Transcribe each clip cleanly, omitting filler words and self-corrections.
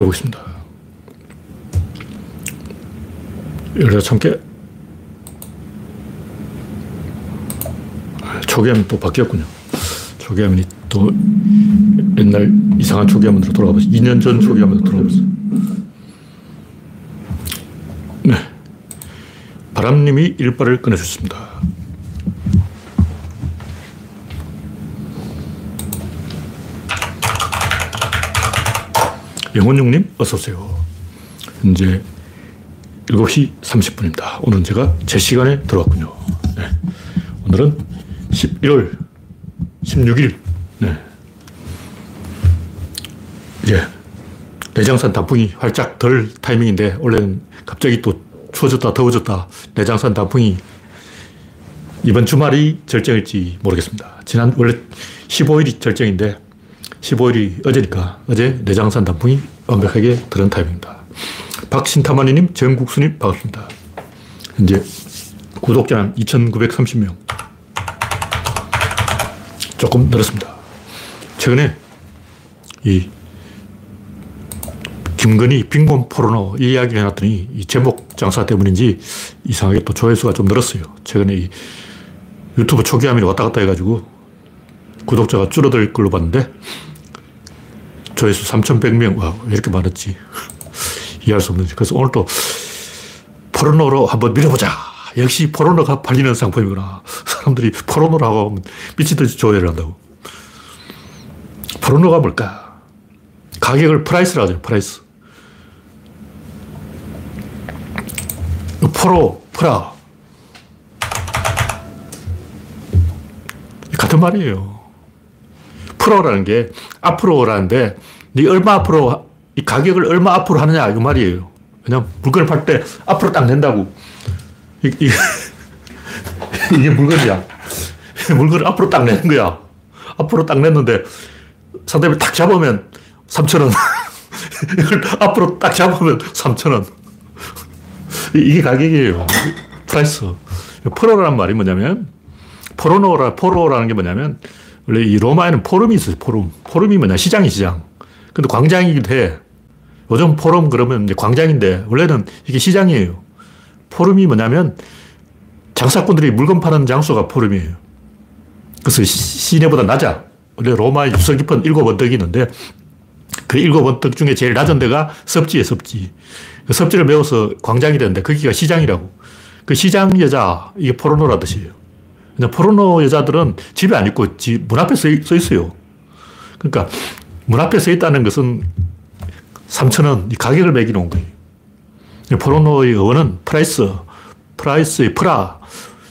보겠습니다. 여기다 참깨. 초기화면 또 바뀌었군요. 초기화면이 또 옛날 이상한 초기화면으로 돌아가버렸어요. 2년 전 초기화면으로 돌아가버렸어요. 네. 바람님이 일발을 꺼내주셨습니다. 영원용님 어서오세요. 현재 7시 30분입니다. 오늘은 제가 제 시간에 들어왔군요. 네. 오늘은 11월 16일. 네. 이제 내장산 단풍이 활짝 덜 타이밍인데, 원래는 갑자기 또 추워졌다 더워졌다 내장산 단풍이 이번 주말이 절정일지 모르겠습니다. 원래 15일이 절정인데 15일이 어제니까 어제 내장산 단풍이 완벽하게 들은 타입입니다. 박신타마니님, 정국수님 반갑습니다. 현재 구독자는 2,930명. 조금 늘었습니다. 최근에 이 김건희 빈곤 포르노 이 이야기를 해놨더니 이 제목 장사 때문인지 이상하게 또 조회수가 좀 늘었어요. 최근에 이 유튜브 초기화면이 왔다 갔다 해가지고 구독자가 줄어들 걸로 봤는데 조회수 3,100명. 와, 왜 이렇게 많았지? 이해할 수 없는지. 그래서 오늘 또 포르노로 한번 밀어보자. 역시 포르노가 팔리는 상품이구나. 사람들이 포르노라고 하면 미치듯이 조회를 한다고. 포르노가 뭘까? 가격을 프라이스라고 하죠. 프라이스. 포로, 프라. 같은 말이에요. 프로라는 게 앞으로라는데 네 얼마 앞으로, 이 가격을 얼마 앞으로 하느냐 이 말이에요. 왜냐면 물건을 팔 때 앞으로 딱 낸다고. 이게 물건이야. 물건을 앞으로 딱 내는 거야. 앞으로 딱 냈는데 상대방이 딱 잡으면 3,000원. 이걸 앞으로 딱 잡으면 3,000원. 이게 가격이에요. 프라이스. 프로라는 말이 뭐냐면, 포로라는 게 뭐냐면, 원래 이 로마에는 포럼이 있어요, 포럼. 포럼이 뭐냐, 시장이 시장. 근데 광장이기도 해. 요즘 포럼 그러면 이제 광장인데, 원래는 이게 시장이에요. 포럼이 뭐냐면, 장사꾼들이 물건 파는 장소가 포럼이에요. 그래서 시내보다 낮아. 원래 로마의 유서 깊은 7 언덕이 있는데, 그 7 언덕 중에 제일 낮은 데가 섭지예요, 섭지. 섭지를 메워서 광장이 되는데, 거기가 시장이라고. 그 시장 여자, 이게 포르노라 뜻이에요. 근데 포르노 여자들은 집에 안 있고 문 앞에 서 있어요. 그러니까 문 앞에 서 있다는 것은 3,000원 가격을 매기는 온 거예요. 포르노의 어원은 프라이스, 프라이스의 프라.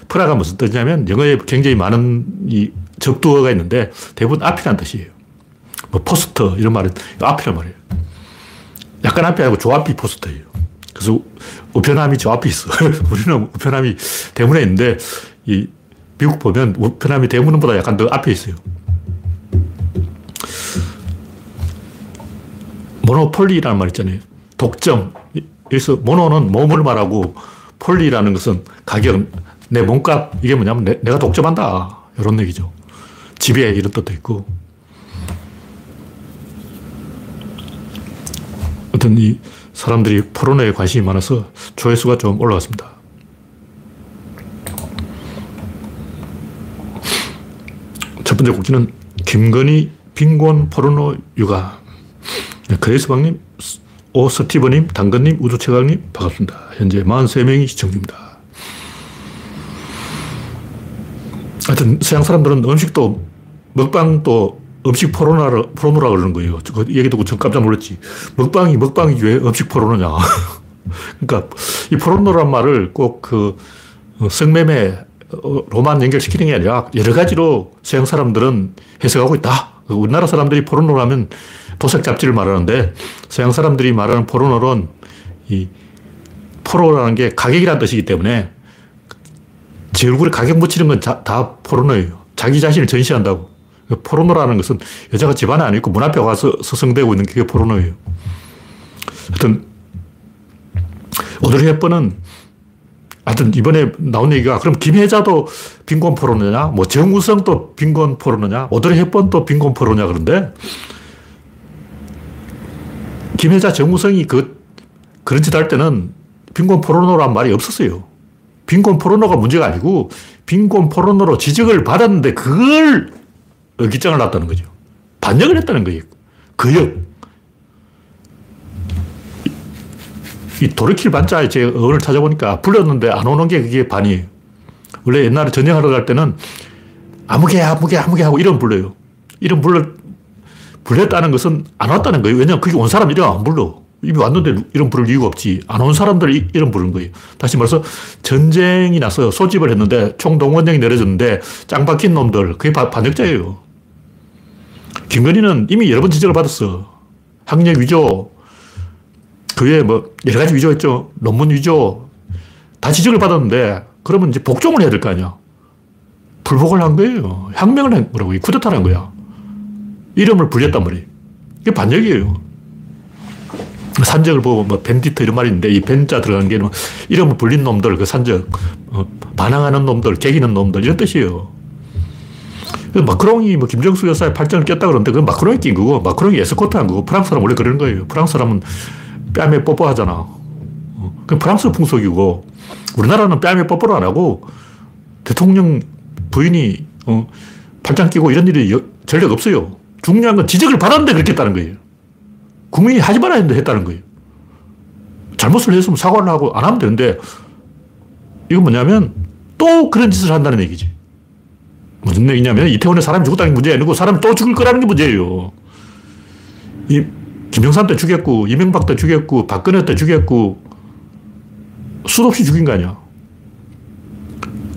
프라가 무슨 뜻이냐면 영어에 굉장히 많은 이 접두어가 있는데 대부분 앞이라는 뜻이에요. 뭐 포스터 이런 말은 앞이란 말이에요. 약간 앞이 아니고 조앞이 포스터예요. 그래서 우편함이 조앞이 있어. 우리는 우편함이 대문에 있는데 이 미국 보면 우편함이 대문보다 약간 더 앞에 있어요. 모노폴리라는 말 있잖아요. 독점. 여기서 모노는 몸을 말하고 폴리라는 것은 가격, 내 몸값. 이게 뭐냐면 내가 독점한다. 이런 얘기죠. 지배 이런 뜻도 있고. 어떤 이 사람들이 포르노에 관심이 많아서 조회수가 좀 올라갔습니다. 첫 번째 곡기는 김건희 빈곤 포르노 육아. 그레이스방님, 오스티브님, 당근님, 우주최강님 반갑습니다. 현재 43명이 시청 중입니다. 하여튼 서양 사람들은 음식도 먹방도 음식 포르노라 그러는 거예요. 그 얘기 듣고 전 깜짝 놀랐지. 먹방이 왜 음식 포르노냐. 그러니까 이 포르노란 말을 꼭 그 성매매 로만 연결시키는 게 아니라 여러 가지로 서양 사람들은 해석하고 있다. 우리나라 사람들이 포르노라면 도색 잡지를 말하는데 서양 사람들이 말하는 포르노는 이 포로라는 게 가격이라는 뜻이기 때문에 제 얼굴에 가격 묻히는 건 다 포르노예요. 자기 자신을 전시한다고. 포르노라는 것은 여자가 집안에 안 있고 문 앞에 와서 서성대고 있는 게 포르노예요. 하여튼 오드리 헵번은 하여튼 이번에 나온 얘기가 그럼 김혜자도 빈곤 포르노냐, 뭐 정우성도 빈곤 포르노냐, 오드리 헵번도 빈곤 포르노냐. 그런데 김혜자 정우성이 그런 짓 할 때는 빈곤 포르노란 말이 없었어요. 빈곤 포르노가 문제가 아니고 빈곤 포르노로 지적을 받았는데 그걸 어깃장을 놨다는 거죠. 반역을 했다는 거예요. 거역. 이 돌이킬 반자에 제 어원을 찾아보니까 불렀는데 안 오는 게 그게 반이에요. 원래 옛날에 전쟁하러 갈 때는 아무개 하고 이름 불러요. 이름 불렀다는 것은 안 왔다는 거예요. 왜냐하면 그게 온 사람 이름 안 불러. 이미 왔는데 이름 부를 이유가 없지. 안 온 사람들 이름 부르는 거예요. 다시 말해서 전쟁이 나서 소집을 했는데 총동원령이 내려졌는데 짱박힌 놈들, 그게 반역자예요. 김건희는 이미 여러 번 지적을 받았어. 학력 위조, 그 외에 뭐 여러 가지 위조했죠. 논문 위조. 다 지적을 받았는데 그러면 이제 복종을 해야 될 거 아니야. 불복을 한 거예요. 혁명을 한 거라고. 쿠데타를 한 거야. 이름을 불렸단 말이에요. 이게 반역이에요. 산적을 보면 뭐 벤디트 이런 말이 있는데 이 벤자 들어가는 게 뭐 이름을 불린 놈들, 그 산적, 반항하는 놈들, 개기는 놈들 이런 뜻이에요. 마크롱이 뭐 김정수 여사의 팔짱을 꼈다 그러는데 그건 마크롱이 낀 거고 마크롱이 에스코트 한 거고 프랑스 사람 원래 그러는 거예요. 프랑스 사람은 뺨에 뽀뽀하잖아. 그 프랑스 풍속이고 우리나라는 뺨에 뽀뽀를 안 하고 대통령 부인이 팔짱 끼고 이런 일이 전례가 없어요. 중요한 건 지적을 받았는데 그렇게 했다는 거예요. 국민이 하지 말아야 했는데 했다는 거예요. 잘못을 했으면 사과를 하고 안 하면 되는데 이건 뭐냐면 또 그런 짓을 한다는 얘기지. 무슨 얘기냐면 이태원에 사람이 죽었다는 게 문제가 아니고 사람이 또 죽을 거라는 게 문제예요. 이 김영삼 때 죽였고 이명박 때 죽였고 박근혜 때 죽였고 수도 없이 죽인 거 아니야.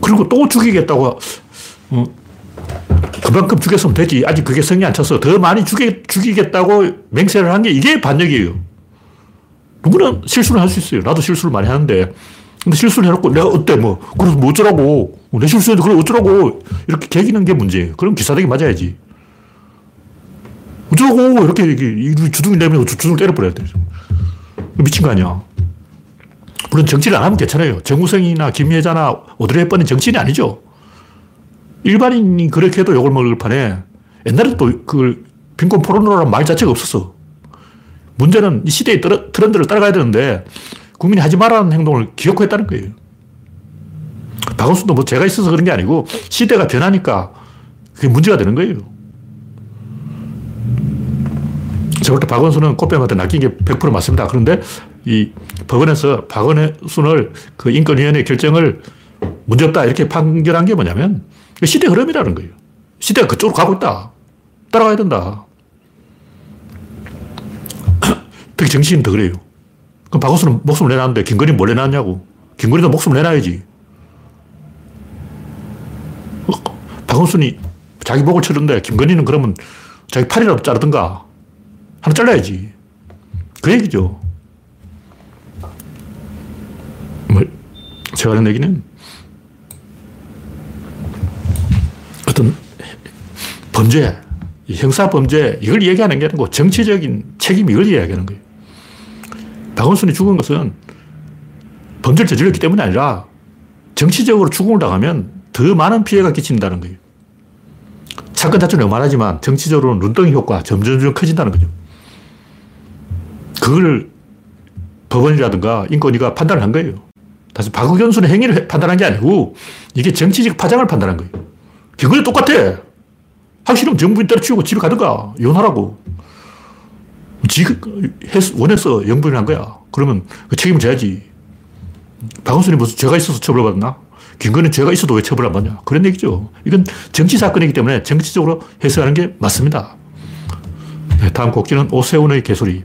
그리고 또 죽이겠다고 그만큼 죽였으면 되지. 아직 그게 성이 안 차서 더 많이 죽이겠다고 맹세를 한 게 이게 반역이에요. 누구나 실수를 할 수 있어요. 나도 실수를 많이 하는데. 근데 실수를 해놓고 내가 어때 뭐. 그래서 뭐 어쩌라고. 내 실수했는데 그럼 어쩌라고. 이렇게 개기는 게 문제예요. 그럼 기사대기 맞아야지. 어쩌라고. 이렇게 주둥이 내면 주둥을 때려버려야 돼요. 미친 거 아니야. 물론 정치를 안 하면 괜찮아요. 정우성이나 김혜자나 오드레 헵번은 정치인이 아니죠. 일반인이 그렇게 해도 욕을 먹을 판에 옛날에 또 그걸 빈곤 포르노라는 말 자체가 없었어. 문제는 이 시대의 트렌드를 따라가야 되는데 국민이 하지 말라는 행동을 기어코 했다는 거예요. 박원순도 뭐 제가 있어서 그런 게 아니고 시대가 변하니까 그게 문제가 되는 거예요. 제가 볼 때 박원순은 꽃뱀한테 낚인 게 100% 맞습니다. 그런데 이 법원에서 박원순을 그 인권위원회 결정을 문제없다 이렇게 판결한 게 뭐냐면 시대 흐름이라는 거예요. 시대가 그쪽으로 가고 있다. 따라가야 된다. 특히 정치인은 더 그래요. 그럼 박원순은 목숨을 내놨는데 김건희는 뭘 내놨냐고. 김건희도 목숨을 내놔야지. 박원순이 자기 목을 치는데 김건희는 그러면 자기 팔이라도 자르든가 하나 잘라야지. 그 얘기죠. 뭐 제가 하는 얘기는 어떤 범죄, 형사범죄 이걸 얘기하는 게 아니고 정치적인 책임 이걸 이야기하는 거예요. 박원순이 죽은 것은 범죄를 저질렀기 때문이 아니라 정치적으로 죽음을 당하면 더 많은 피해가 끼친다는 거예요. 사건 자체는 요만하지만 정치적으로는 눈덩이 효과 점점 커진다는 거죠. 그걸 법원이라든가 인권위가 판단을 한 거예요. 다시 박우견순의 행위를 판단한 게 아니고 이게 정치적 파장을 판단한 거예요. 그거랑 똑같아. 확실히 정부인 때려치우고 집에 가든가 이혼하라고. 원해서 영부인 한 거야. 그러면 그 책임을 져야지. 박원순이 무슨 죄가 있어서 처벌받았나? 김건희는 죄가 있어도 왜 처벌 안 받냐? 그런 얘기죠. 이건 정치 사건이기 때문에 정치적으로 해석하는 게 맞습니다. 네, 다음 곡지는 오세훈의 개소리.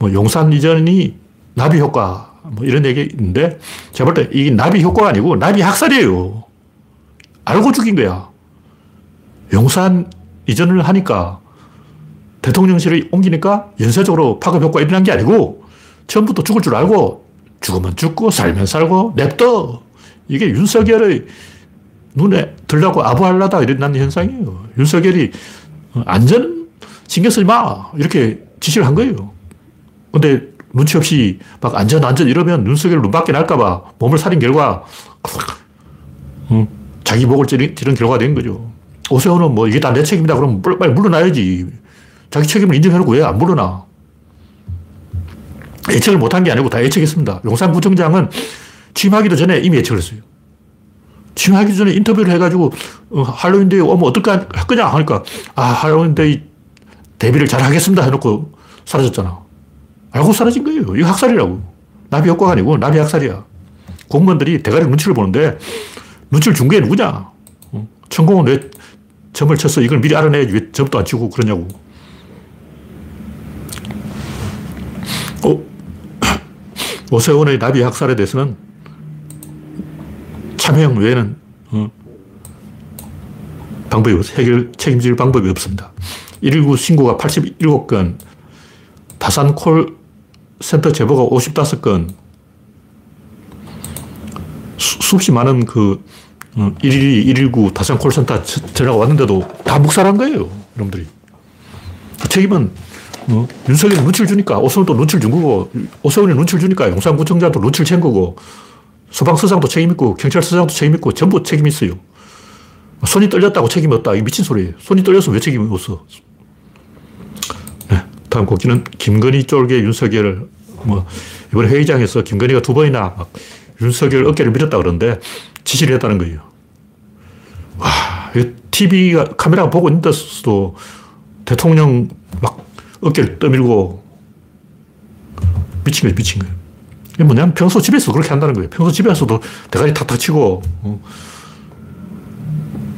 뭐 용산 이전이 나비 효과 뭐 이런 얘기인데 제가 볼 때 이게 나비 효과가 아니고 나비 학살이에요. 알고 죽인 거야. 용산 이전을 하니까 대통령실을 옮기니까 연쇄적으로 파급 효과가 일어난 게 아니고 처음부터 죽을 줄 알고 죽으면 죽고 살면 살고 냅둬. 이게 윤석열의 눈에 들라고 아부하려다 일어난 현상이에요. 윤석열이 안전 신경 쓰지 마 이렇게 지시를 한 거예요. 근데 눈치 없이 막 안전 이러면 윤석열 눈밖에 날까 봐 몸을 사린 결과 자기 목을 찌른 결과가 된 거죠. 오세훈은 뭐 이게 다 내 책임이다 그러면 빨리 물러나야지. 자기 책임을 인정해놓고 왜 안 물러나? 예측을 못한 게 아니고 다 예측했습니다. 용산구청장은 취임하기도 전에 이미 예측을 했어요. 취임하기 전에 인터뷰를 해가지고 할로윈데이 오면 어떨까 할 거냐 하니까 할로윈데이 대비를 잘 하겠습니다 해놓고 사라졌잖아. 알고 사라진 거예요. 이거 학살이라고. 나비 효과가 아니고 나비 학살이야. 공무원들이 대가리 눈치를 보는데 눈치를 준 게 누구냐. 천공은 왜 점을 쳐서 이걸 미리 알아내야지 왜 점도 안 치고 그러냐고. 오세훈의 나비 학살에 대해서는 참여형 외에는 방법이 없어요. 책임질 방법이 없습니다. 119 신고가 87건, 파산 콜센터 제보가 55건, 수없이 많은 112, 119 파산 콜센터 전화가 왔는데도 다 묵살한 거예요. 여러분들이. 그 책임은 윤석열이 눈치를 주니까 오세훈도 눈치를 준 거고, 오세훈이 눈치를 주니까 용산구청장도 눈치를 챈 거고, 소방서장도 책임있고, 경찰서장도 책임있고, 전부 책임이 있어요. 손이 떨렸다고 책임이 없다. 이게 미친 소리예요. 손이 떨렸으면 왜 책임이 없어? 네, 다음 곡지는 김건희 쫄개 윤석열. 이번에 회의장에서 김건희가 2번이나 막 윤석열 어깨를 밀었다 그러는데 지시를 했다는 거예요. 와, TV가, 카메라가 보고 있는데도 대통령 막 어깨를 떠밀고 미친 거예요, 미친 거예요. 이게 뭐냐면 평소 집에서도 그렇게 한다는 거예요. 평소 집에서도 대가리 탁탁 치고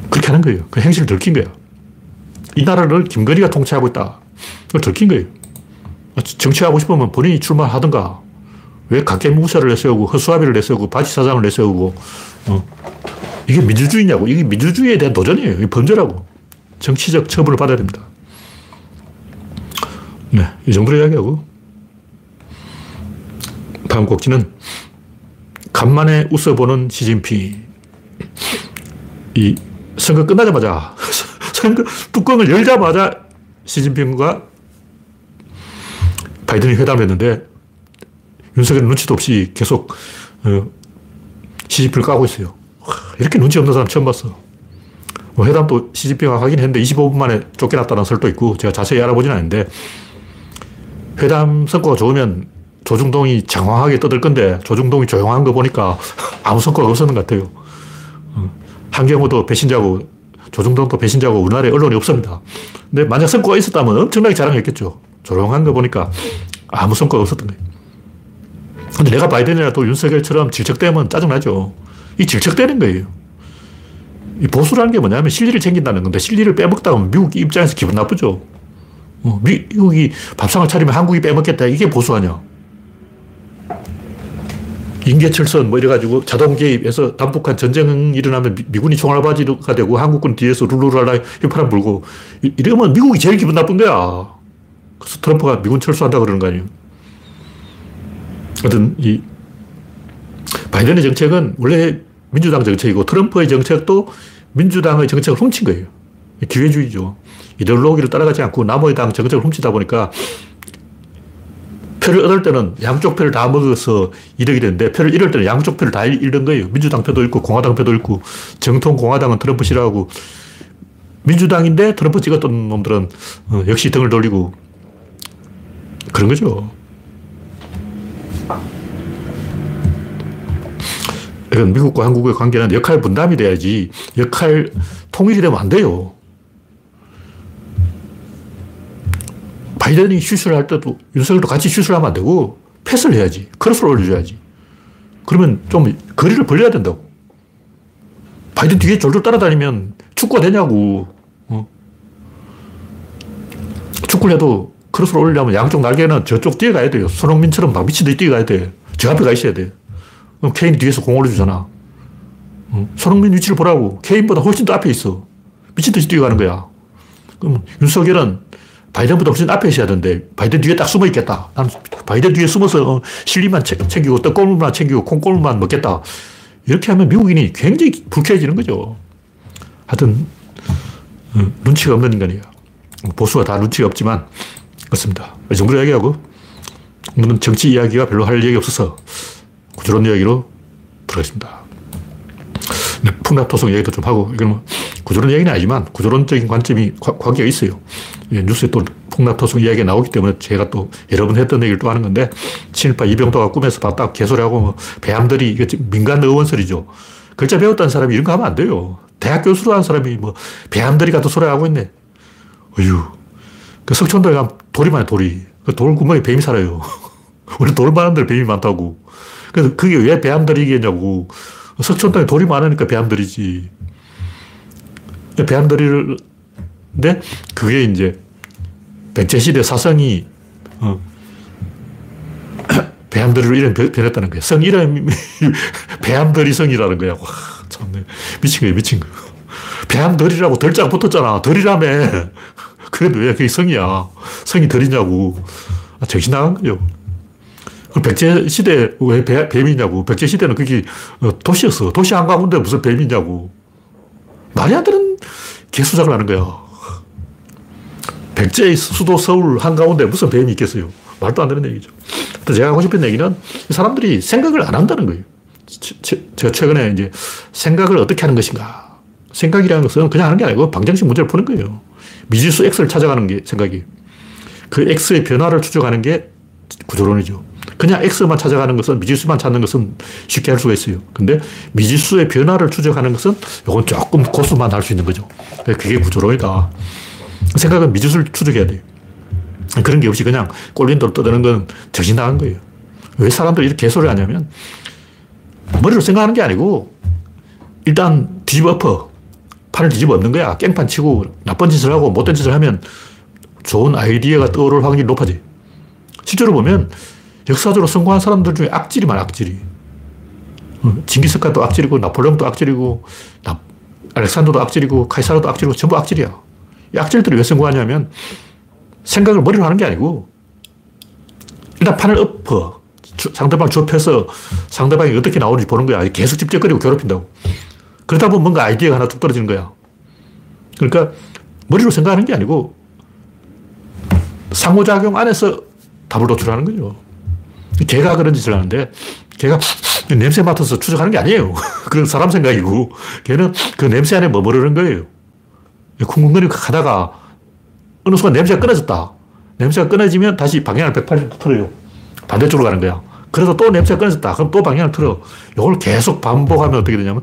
그렇게 하는 거예요. 그 행실을 들킨 거예요. 이 나라를 김건희가 통치하고 있다. 그걸 들킨 거예요. 정치하고 싶으면 본인이 출마하든가. 왜 각계무사를 내세우고 허수아비를 내세우고 바지사장을 내세우고 이게 민주주의냐고. 이게 민주주의에 대한 도전이에요. 이게 범죄라고. 정치적 처벌을 받아야 됩니다. 네, 이 정도로 이야기하고 다음 곡지는 간만에 웃어보는 시진핑. 이 선거 끝나자마자 선거 뚜껑을 열자마자 시진핑과 바이든이 회담을 했는데 윤석열 눈치도 없이 계속 시진핑을 까고 있어요. 이렇게 눈치 없는 사람 처음 봤어. 회담도 시진핑과 하긴 했는데 25분 만에 쫓겨났다는 설도 있고 제가 자세히 알아보진 않는데 회담 성과가 좋으면 조중동이 장황하게 떠들 건데 조중동이 조용한 거 보니까 아무 성과가 없었는 것 같아요. 한경호도 배신자고 조중동도 배신자고 우리나라에 언론이 없습니다. 근데 만약 성과가 있었다면 엄청나게 자랑했겠죠. 조용한 거 보니까 아무 성과가 없었던 거예요. 근데 내가 바이든이나 또 윤석열처럼 질척대면 짜증나죠. 이 질척대는 거예요. 이 보수라는 게 뭐냐면 실리를 챙긴다는 건데 실리를 빼먹다 보면 미국 입장에서 기분 나쁘죠. 미국이 밥상을 차리면 한국이 빼먹겠다. 이게 보수하냐. 인계철선 뭐 이래가지고 자동 개입해서 남북한 전쟁 일어나면 미군이 총알바지가 되고 한국군 뒤에서 룰루랄라 휘파람 불고 이러면 미국이 제일 기분 나쁜 거야. 그래서 트럼프가 미군 철수한다 그러는 거 아니에요. 하여튼 이 바이든의 정책은 원래 민주당 정책이고 트럼프의 정책도 민주당의 정책을 훔친 거예요. 기회주의죠. 이데올로기를 따라가지 않고 남의 당 정책을 훔치다 보니까 표를 얻을 때는 양쪽 표를 다 먹어서 이득이 되는데 표를 잃을 때는 양쪽 표를 다 잃는 거예요. 민주당 표도 있고 공화당 표도 있고 정통 공화당은 트럼프 싫어하고 민주당인데 트럼프 찍었던 놈들은 역시 등을 돌리고 그런 거죠. 이건 미국과 한국의 관계는 역할 분담이 돼야지 역할 통일이 되면 안 돼요. 바이든이 슛을 할 때도 윤석열도 같이 슛을 하면 안 되고 패스를 해야지. 크로스를 올려줘야지. 그러면 좀 거리를 벌려야 된다고. 바이든 뒤에 졸졸 따라다니면 축구가 되냐고. 축구를 해도 크로스를 올리려면 양쪽 날개는 저쪽 뛰어가야 돼요. 손흥민처럼 막 미친 듯이 뛰어가야 돼. 저 앞에 가 있어야 돼. 그럼 케인이 뒤에서 공 올려주잖아. 손흥민 위치를 보라고. 케인보다 훨씬 더 앞에 있어. 미친 듯이 뛰어가는 거야. 그럼 윤석열은 바이든보다 훨씬 앞에 있어야 되는데 바이든 뒤에 딱 숨어 있겠다. 난 바이든 뒤에 숨어서 실리만 챙기고 떡고물만 챙기고 콩고물만 먹겠다. 이렇게 하면 미국인이 굉장히 불쾌해지는 거죠. 하여튼 눈치가 없는 인간이야. 보수가 다 눈치가 없지만 그렇습니다. 이 정도로 이야기하고 오늘은 정치 이야기가 별로 할 얘기 없어서 구조론 이야기로 들어가겠습니다. 네, 풍납토성 이야기도 좀 하고, 이건 구조론 이야기는 아니지만 구조론적인 관점이 관계가 있어요. 예, 뉴스에 또 풍납토성 이야기가 나오기 때문에 제가 또 여러 번 했던 얘기를 또 하는 건데, 친일파 이병도가 꿈에서 봤다고 개소리하고 뭐 배함들이, 이거 민간 의원 소리죠. 글자 배웠다는 사람이 이런 거 하면 안 돼요. 대학 교수로 한 사람이 뭐 배함들이 같은 소리 하고 있네. 어휴. 그 석촌도에 가면 돌이만 해, 돌이. 그 돌구멍에 뱀이 살아요. 원래 돌 많은 데는 뱀이 많다고. 그래서 그게 왜 배함들이겠냐고. 석촌도에 돌이 많으니까 배함들이지. 배함들인데 그게 이제 백제시대 사성이 배암들이로 이름이 변했다는 거예요. 성 이름이 배암들이 성이라는 거야. 와, 참네. 미친 거야, 미친 거. 배암들이라고 덜짝 붙었잖아. 덜이라며. 그래도 왜 그게 성이야. 성이 덜이냐고. 아, 정신 나간 거죠. 백제시대 왜 뱀이냐고. 백제시대는 그게 도시였어. 도시 한가운데 무슨 뱀이냐고. 말이 안 되는 개수작을 하는 거야. 백제의 수도 서울 한가운데 무슨 뱀이 있겠어요. 말도 안 되는 얘기죠. 제가 하고 싶은 얘기는 사람들이 생각을 안 한다는 거예요. 제가 최근에 이제 생각을 어떻게 하는 것인가. 생각이라는 것은 그냥 하는 게 아니고 방정식 문제를 푸는 거예요. 미지수 X를 찾아가는 게 생각이에요. 그 X의 변화를 추적하는 게 구조론이죠. 그냥 X만 찾아가는 것은, 미지수만 찾는 것은 쉽게 할 수가 있어요. 근데 미지수의 변화를 추적하는 것은 이건 조금 고수만 할 수 있는 거죠. 그게 구조론이다. 생각은 미지수를 추적해야 돼요. 그런 게 없이 그냥 꼴린도로 떠드는 건 정신 나간 거예요. 왜 사람들이 이렇게 개소리를 하냐면, 머리로 생각하는 게 아니고 일단 뒤집어 엎어. 판을 뒤집어 엎는 거야. 깽판 치고 나쁜 짓을 하고 못된 짓을 하면 좋은 아이디어가 떠오를 확률이 높아져요. 실제로 보면 역사적으로 성공한 사람들 중에 악질이 많아. 악질이. 징기스칸도 악질이고 나폴레옹도 악질이고 알렉산더도 악질이고 카이사르도 악질이고 전부 악질이야. 이 악질들이 왜 성공하냐면 생각을 머리로 하는 게 아니고 일단 판을 엎어. 상대방 좁혀서 상대방이 어떻게 나오는지 보는 거야. 계속 집적거리고 괴롭힌다고. 그러다 보면 뭔가 아이디어가 하나 툭 떨어지는 거야. 그러니까 머리로 생각하는 게 아니고 상호작용 안에서 답을 도출하는 거죠. 개가 그런 짓을 하는데 개가 냄새 맡아서 추적하는 게 아니에요. 그건 사람 생각이고 개는 그 냄새 안에 머무르는 거예요. 쿵쿵거리고 가다가 어느 순간 냄새가 끊어졌다. 냄새가 끊어지면 다시 방향을 180도 틀어요. 반대쪽으로 가는 거야. 그래서 또 냄새가 끊어졌다. 그럼 또 방향을 틀어. 이걸 계속 반복하면 어떻게 되냐면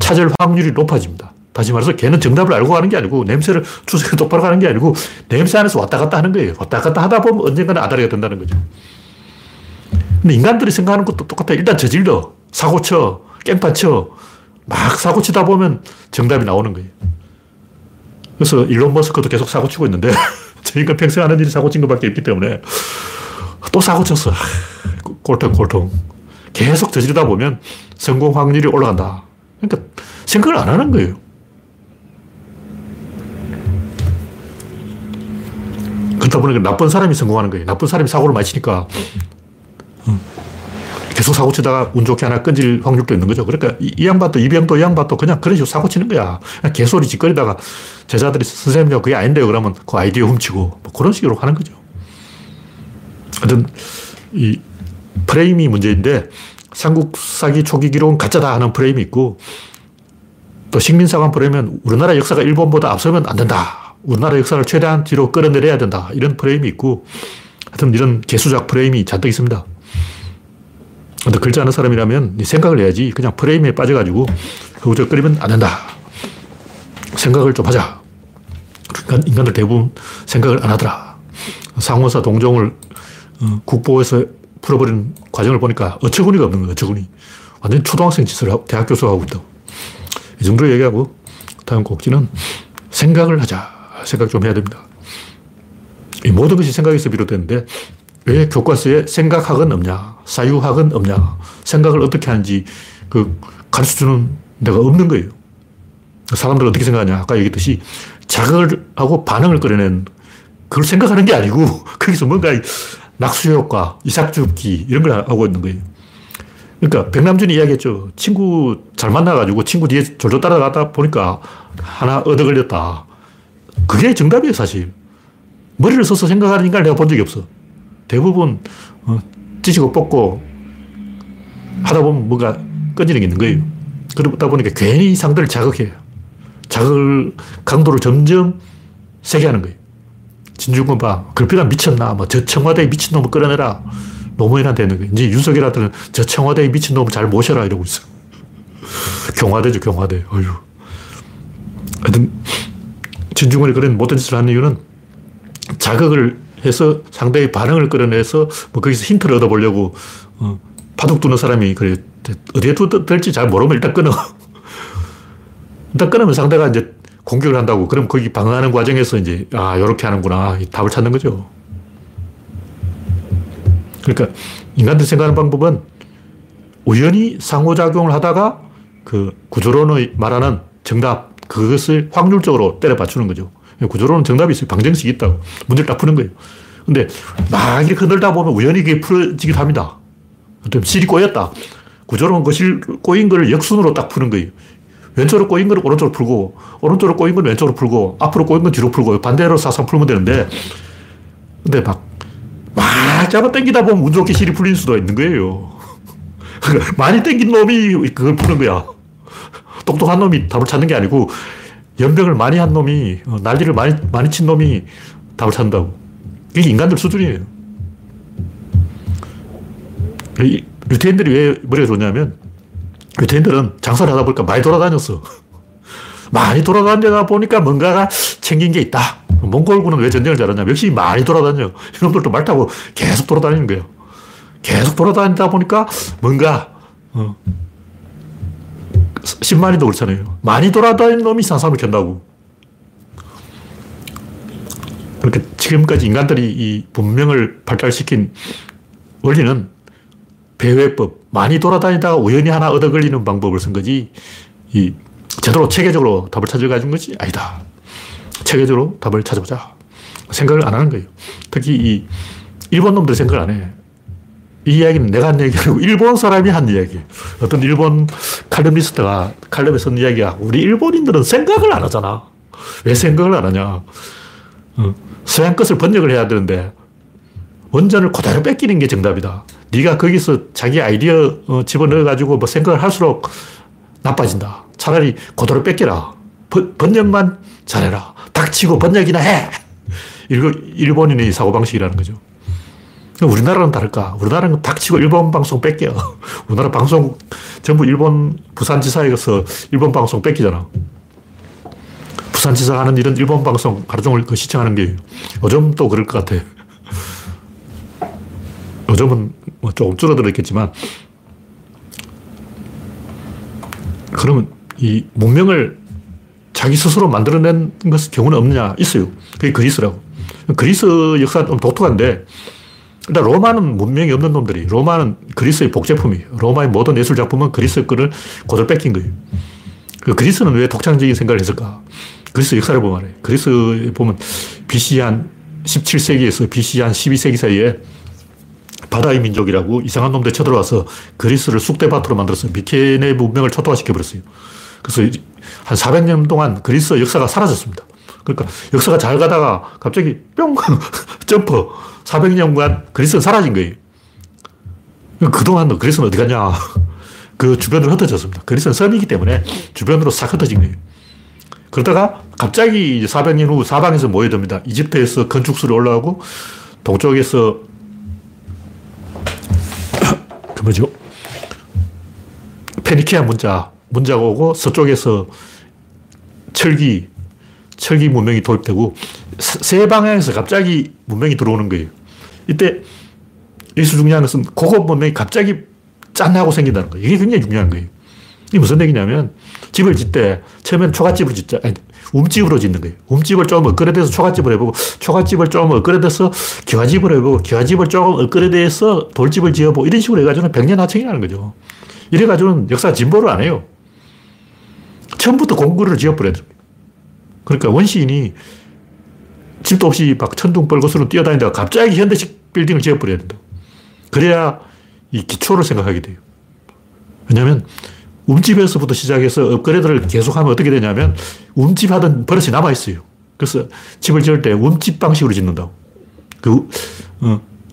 찾을 확률이 높아집니다. 다시 말해서 걔는 정답을 알고 가는 게 아니고 냄새를 추색을 똑바로 가는 게 아니고 냄새 안에서 왔다 갔다 하는 거예요. 왔다 갔다 하다 보면 언젠가는 아다리가 된다는 거죠. 근데 인간들이 생각하는 것도 똑같아요. 일단 저질러. 사고쳐. 깽판쳐. 막 사고치다 보면 정답이 나오는 거예요. 그래서 일론 머스크도 계속 사고치고 있는데 저희가 평생 하는 일이 사고친 것밖에 없기 때문에 또 사고쳤어. 꼴통꼴통. 계속 저지르다 보면 성공 확률이 올라간다. 그러니까 생각을 안 하는 거예요. 그러다 보니까 나쁜 사람이 성공하는 거예요. 나쁜 사람이 사고를 많이 치니까 계속 사고치다가 운 좋게 하나 끈질 확률도 있는 거죠. 그러니까 이 양반도 이병도 이 양반도 그냥 그런 식으로 사고치는 거야. 그냥 개소리 짓거리다가 제자들이 선생님요 그게 아닌데요. 그러면 그 아이디어 훔치고 뭐 그런 식으로 하는 거죠. 하여튼 이 프레임이 문제인데 삼국사기 초기 기록은 가짜다 하는 프레임이 있고 또 식민사관 프레임은 우리나라 역사가 일본보다 앞서면 안 된다. 우리나라 역사를 최대한 뒤로 끌어내려야 된다. 이런 프레임이 있고 하여튼 이런 개수작 프레임이 잔뜩 있습니다. 근데 글자 아는 사람이라면 생각을 해야지 그냥 프레임에 빠져가지고 허우적거리면 안 된다. 생각을 좀 하자. 그러니까 인간들 대부분 생각을 안 하더라. 상원사 동종을 국보에서 풀어버리는 과정을 보니까 어처구니가 없는 거야. 어처구니. 완전 초등학생 짓을 하고 대학 교수가 하고 있다고. 이 정도로 얘기하고 다음 곡지는 생각을 하자. 생각 좀 해야 됩니다. 이 모든 것이 생각에서 비롯되는데 왜 교과서에 생각학은 없냐, 사유학은 없냐, 생각을 어떻게 하는지 그 가르쳐주는 데가 없는 거예요. 사람들은 어떻게 생각하냐, 아까 얘기했듯이 자극을 하고 반응을 끌어낸 그걸 생각하는 게 아니고 거기서 뭔가 낙수효과, 이삭줍기 이런 걸 하고 있는 거예요. 그러니까 백남준이 이야기했죠. 친구 잘 만나가지고 친구 뒤에 졸졸 따라가다 보니까 하나 얻어 걸렸다. 그게 정답이에요, 사실. 머리를 써서 생각하는 인간을 내가 본 적이 없어. 대부분 찌시고 뽑고 하다 보면 뭔가 꺼지는 게 있는 거예요. 그러다 보니까 괜히 상대를 자극해요. 자극 강도를 점점 세게 하는 거예요. 진중권파, 글피나 미쳤나, 뭐, 저 청와대에 미친놈을 끌어내라. 노무현한테 있는 거예요. 이제 윤석열한테는 저 청와대에 미친놈을 잘 모셔라 이러고 있어. 경화대죠, 경화대. 어휴. 하여튼, 진중권이 그런 못된 짓을 하는 이유는 자극을 해서 상대의 반응을 끌어내서 뭐 거기서 힌트를 얻어보려고, 바둑 두는 사람이 그래, 어디에 둘지 잘 모르면 일단 끊어. 일단 끊으면 상대가 이제 공격을 한다고. 그럼 거기 방어하는 과정에서 이제, 아, 요렇게 하는구나. 이 답을 찾는 거죠. 그러니까 인간들이 생각하는 방법은 우연히 상호작용을 하다가 그 구조론의 말하는 정답, 그것을 확률적으로 때려 맞추는 거죠. 구조론은 정답이 있어요. 방정식이 있다고. 문제를 다 푸는 거예요. 근데 막 이렇게 흔들다 보면 우연히 그게 풀어지기도 합니다. 좀 실이 꼬였다. 구조론은 그 실 꼬인 걸 역순으로 딱 푸는 거예요. 왼쪽으로 꼬인 건 오른쪽으로 풀고, 오른쪽으로 꼬인 건 왼쪽으로 풀고, 앞으로 꼬인 건 뒤로 풀고, 반대로 사상 풀면 되는데, 근데 막 잡아 당기다 보면 운 좋게 실이 풀릴 수도 있는 거예요. 많이 당긴 놈이 그걸 푸는 거야. 똑똑한 놈이 답을 찾는 게 아니고, 연병을 많이 한 놈이, 난리를 많이 친 놈이 답을 찾는다고. 이게 인간들 수준이에요. 이 유태인들이 왜 머리가 좋냐면, 유태인들은 장사를 하다 보니까 많이 돌아다녔어. 많이 돌아다니다 보니까 뭔가가 챙긴 게 있다. 몽골군은 왜 전쟁을 잘하냐? 역시 많이 돌아다녀. 이놈들도 말 타고 계속 돌아다니는 거예요. 계속 돌아다니다 보니까 뭔가, 10만이도 그렇잖아요. 많이 돌아다니는 놈이 산삼을 켠다고. 그렇게 지금까지 인간들이 이 문명을 발달시킨 원리는 배회법, 많이 돌아다니다가 우연히 하나 얻어 걸리는 방법을 쓴 거지, 이 제대로 체계적으로 답을 찾아가준 거지 아니다. 체계적으로 답을 찾아보자. 생각을 안 하는 거예요. 특히 이 일본 놈들 생각을 안 해. 이 이야기는 내가 한 얘기 아니고 일본 사람이 한 이야기. 어떤 일본 칼럼니스트가 칼럼에 쓴 이야기야. 우리 일본인들은 생각을 안 하잖아. 왜 생각을 안 하냐? 서양 것을 번역을 해야 되는데 원전을 그대로 뺏기는 게 정답이다. 네가 거기서 자기 아이디어 집어넣어가지고 뭐 생각을 할수록 나빠진다. 차라리 그대로 뺏겨라. 번역만 잘해라. 닥치고 번역이나 해. 이거 일본인의 사고방식이라는 거죠. 우리나라는 다를까? 우리나라는 닥치고 일본 방송 뺏겨. 우리나라 방송 전부 일본 부산지사에 가서 일본 방송 뺏기잖아. 부산지사 하는 일은 일본 방송 하루 종일 시청하는 게 요즘 또 그럴 것 같아. 요즘은 뭐 조금 줄어들었겠지만, 그러면 이 문명을 자기 스스로 만들어낸 경우는 없느냐? 있어요. 그게 그리스라고. 그리스 역사는 좀 독특한데, 일단 로마는 문명이 없는 놈들이, 로마는 그리스의 복제품이에요. 로마의 모든 예술작품은 그리스 거를 고들 뺏긴 거예요. 그 그리스는 왜 독창적인 생각을 했을까? 그리스 역사를 보면 알아요. 그리스에 보면 BC 한 17세기에서 BC 한 12세기 사이에 바다의 민족이라고 이상한 놈들 쳐들어와서 그리스를 쑥대밭으로 만들었어요. 미케네 문명을 초토화시켜버렸어요. 그래서 한 400년 동안 그리스 역사가 사라졌습니다. 그러니까 역사가 잘 가다가 갑자기 뿅! 점프! 400년간 그리스는 사라진 거예요. 그동안 그리스는 어디 갔냐? 그 주변으로 흩어졌습니다. 그리스는 섬이기 때문에 주변으로 싹 흩어진 거예요. 그러다가 갑자기 400년 후 사방에서 모여듭니다. 이집트에서 건축술이 올라오고 동쪽에서 그 뭐죠? 페니키아 문자가 오고 서쪽에서 철기 문명이 도입되고 세 방향에서 갑자기 문명이 들어오는 거예요. 이때 여기서 중요한 것은 고급 문명이 갑자기 짠하고 생긴다는 거예요. 이게 굉장히 중요한 거예요. 이게 무슨 얘기냐면 집을 짓 때 처음엔 초가집을 짓자. 아니, 움집으로 짓는 거예요. 움집을 좀 업그레이드해서 초가집을 해보고 초가집을 좀 업그레이드해서 기와집을 해보고 기와집을 조금 업그레이드해서 돌집을 지어보고 이런 식으로 해가지고는 백년하청이라는 거죠. 이래가지고는 역사가 진보를 안 해요. 처음부터 공구를 지어버려야 돼요. 그러니까 원시인이 집도 없이 막 천둥 벌거스로 뛰어다니다가 갑자기 현대식 빌딩을 지어버려야 된다. 그래야 이 기초를 생각하게 돼요. 왜냐하면 움집에서부터 시작해서 업그레이드를 계속하면 어떻게 되냐면 움집하던 버릇이 남아있어요. 그래서 집을 지을 때 움집 방식으로 짓는다고. 그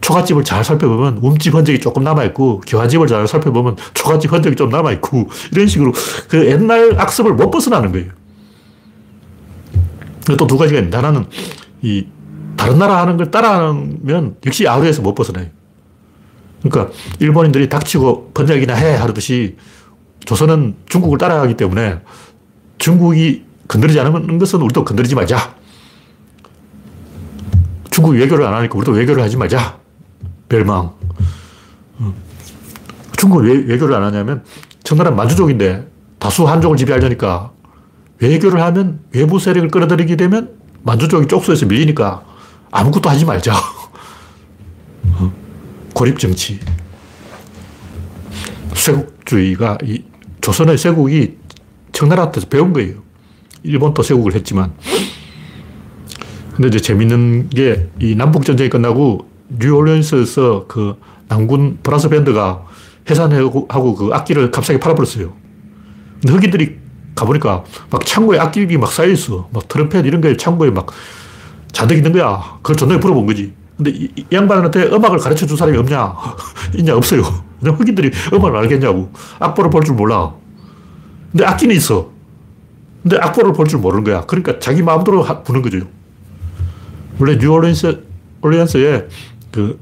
초가집을 잘 살펴보면 움집 흔적이 조금 남아있고 기와집을 잘 살펴보면 초가집 흔적이 좀 남아있고 이런 식으로 그 옛날 악습을 못 벗어나는 거예요. 또 두 가지가 있는데 하나는 이 다른 나라 하는 걸 따라하면 역시 아우라에서 못 벗어나요. 그러니까 일본인들이 닥치고 번역이나 해 하듯이 조선은 중국을 따라하기 때문에 중국이 건드리지 않는 것은 우리도 건드리지 말자. 중국이 외교를 안 하니까 우리도 외교를 하지 말자. 멸망. 중국은 왜 외교를 안 하냐면 청나라 만주족인데 다수 한족을 지배하려니까 외교를 하면 외부 세력을 끌어들이게 되면 만주족이 쪽수에서 밀리니까 아무것도 하지 말자. 고립정치. 쇄국주의가 이 조선의 쇄국이 청나라한테서 배운 거예요. 일본도 쇄국을 했지만. 근데 이제 재밌는 게 이 남북전쟁이 끝나고 뉴올리언스에서 그 남군 브라스 밴드가 해산하고 그 악기를 갑자기 팔아버렸어요. 근데 흑인들이 가보니까 막 창고에 악기들이 막 쌓여있어. 막 트럼펫 이런 게 창고에 막 잔뜩 있는 거야. 그걸 존나게 물어본 거지. 근데 이 양반한테 음악을 가르쳐 준 사람이 없냐? 있냐? 없어요. 그냥 흑인들이 음악을 알겠냐고. 악보를 볼 줄 몰라. 근데 악기는 있어. 근데 악보를 볼 줄 모르는 거야. 그러니까 자기 마음대로 부는 거죠. 원래 뉴올리언스에 그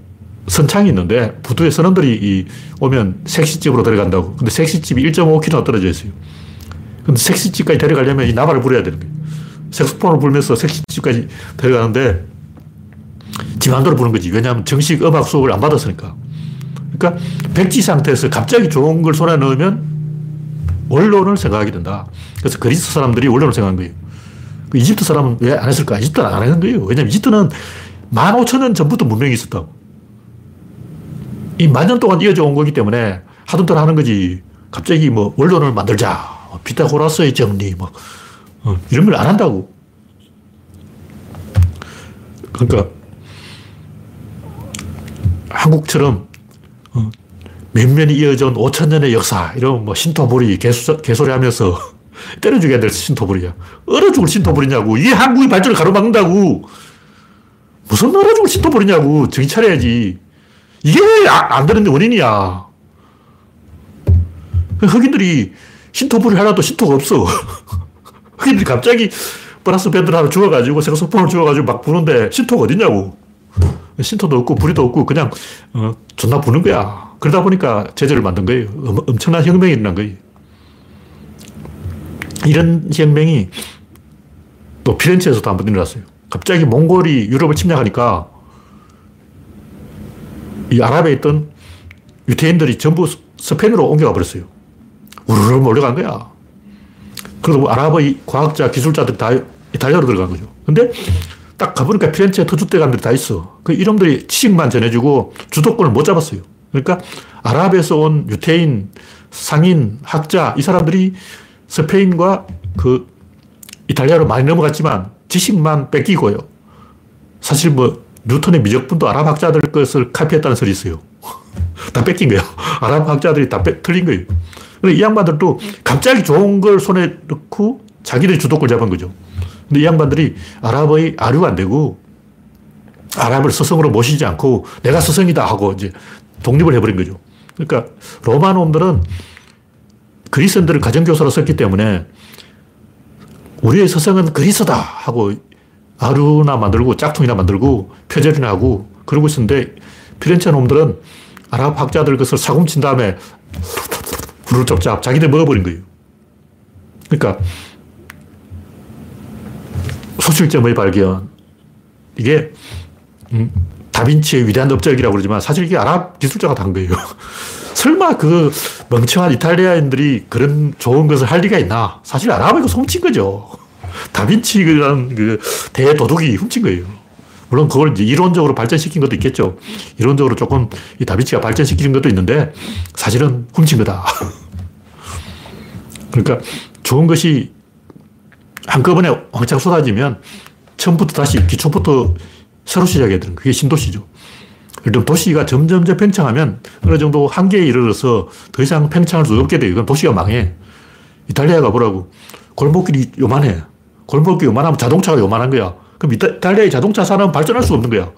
선창이 있는데 부두에 선원들이 오면 섹시집으로 데려간다고. 근데 섹시집이 1.5km 떨어져 있어요. 근데 섹시집까지 데려가려면 이 나발을 불어야 되는 거예요. 색소폰을 불면서 섹시집까지 데려가는데 지 마음대로 부는 거지. 왜냐하면 정식 음악 수업을 안 받았으니까. 그러니까 백지 상태에서 갑자기 좋은 걸 손에 넣으면 원론을 생각하게 된다. 그래서 그리스 사람들이 원론을 생각한 거예요. 그 이집트 사람은 왜 안 했을까? 이집트는 안 하는 거예요. 왜냐하면 이집트는 15,000년 전부터 문명이 있었다고. 이 10,000년 동안 이어져 온 거기 때문에 하던 대로 하는 거지. 갑자기 뭐 원론을 만들자. 피타고라스의 정리 막 이런 걸 안 한다고. 그러니까 한국처럼 몇몇이 이어져 온 5,000년의 역사, 이런 뭐 신토부리 개소리 하면서 때려주게 될 신토부리야. 얼어 죽을 신토부리냐고. 이게 한국이 발전을 가로막는다고. 무슨 얼어 죽을 신토부리냐고. 정신 차려야지. 이게 왜 안 되는 원인이야. 흑인들이 신토부리를 하려도 신토가 없어. 흑인들이 갑자기 플러스 밴드를 하나 주워가지고 색소폰을 주워가지고 막 부는데 신토가 어딨냐고. 신토도 없고 부리도 없고 그냥 존나 부는 거야. 그러다 보니까 제재를 만든 거예요. 엄청난 혁명이 일어난 거예요. 이런 혁명이 또 피렌체에서도 한번 일어났어요. 갑자기 몽골이 유럽을 침략하니까 이 아랍에 있던 유태인들이 전부 스페인으로 옮겨가 버렸어요. 우르르 몰려간 거야. 그러다 아랍의 과학자, 기술자들이 다 이탈리아로 들어간 거죠. 근데 딱 가보니까 피렌체 터줏대감들이 다 있어. 그 이름들이 지식만 전해주고 주도권을 못 잡았어요. 그러니까 아랍에서 온 유태인, 상인, 학자 이 사람들이 스페인과 그 이탈리아로 많이 넘어갔지만 지식만 뺏기고요. 사실 뭐 뉴턴의 미적분도 아랍 학자들 것을 카피했다는 소리 있어요. 다 뺏긴 거예요. 아랍 학자들이 다 틀린 거예요. 그런데 이 양반들도 갑자기 좋은 걸 손에 넣고 자기들이 주도권을 잡은 거죠. 근데 이 양반들이 아랍의 아류가 안 되고 아랍을 스승으로 모시지 않고 내가 스승이다 하고 이제 독립을 해버린 거죠. 그러니까 로마 놈들은 그리스인들을 가정교사로 썼기 때문에 우리의 스승은 그리스다 하고 아류나 만들고 짝퉁이나 만들고 표절이나 하고 그러고 있었는데 피렌체 놈들은 아랍 학자들 것을 사금친 다음에 후루룩짭짭 자기들 먹어버린 거예요. 그러니까 소실점의 발견, 이게 다빈치의 위대한 업적이라고 그러지만 사실 이게 아랍 기술자가 다 한 거예요. 설마 그 멍청한 이탈리아인들이 그런 좋은 것을 할 리가 있나? 사실 아랍에서 훔친 거죠. 다빈치라는 그 대도둑이 훔친 거예요. 물론 그걸 이제 이론적으로 발전시킨 것도 있겠죠. 이론적으로 조금 이 다빈치가 발전시킨 것도 있는데 사실은 훔친 거다. 그러니까 좋은 것이 한꺼번에 왕창 쏟아지면 처음부터 다시 기초부터 새로 시작해야 되는 거예요. 그게 신도시죠. 일단 도시가 점점 팽창하면 어느 정도 한계에 이르러서 더 이상 팽창할 수 없게 돼요. 그럼 도시가 망해. 이탈리아가 뭐라고? 골목길이 요만해. 골목길이 요만하면 자동차가 요만한 거야. 그럼 이탈리아의 자동차 산업은 발전할 수 없는 거야.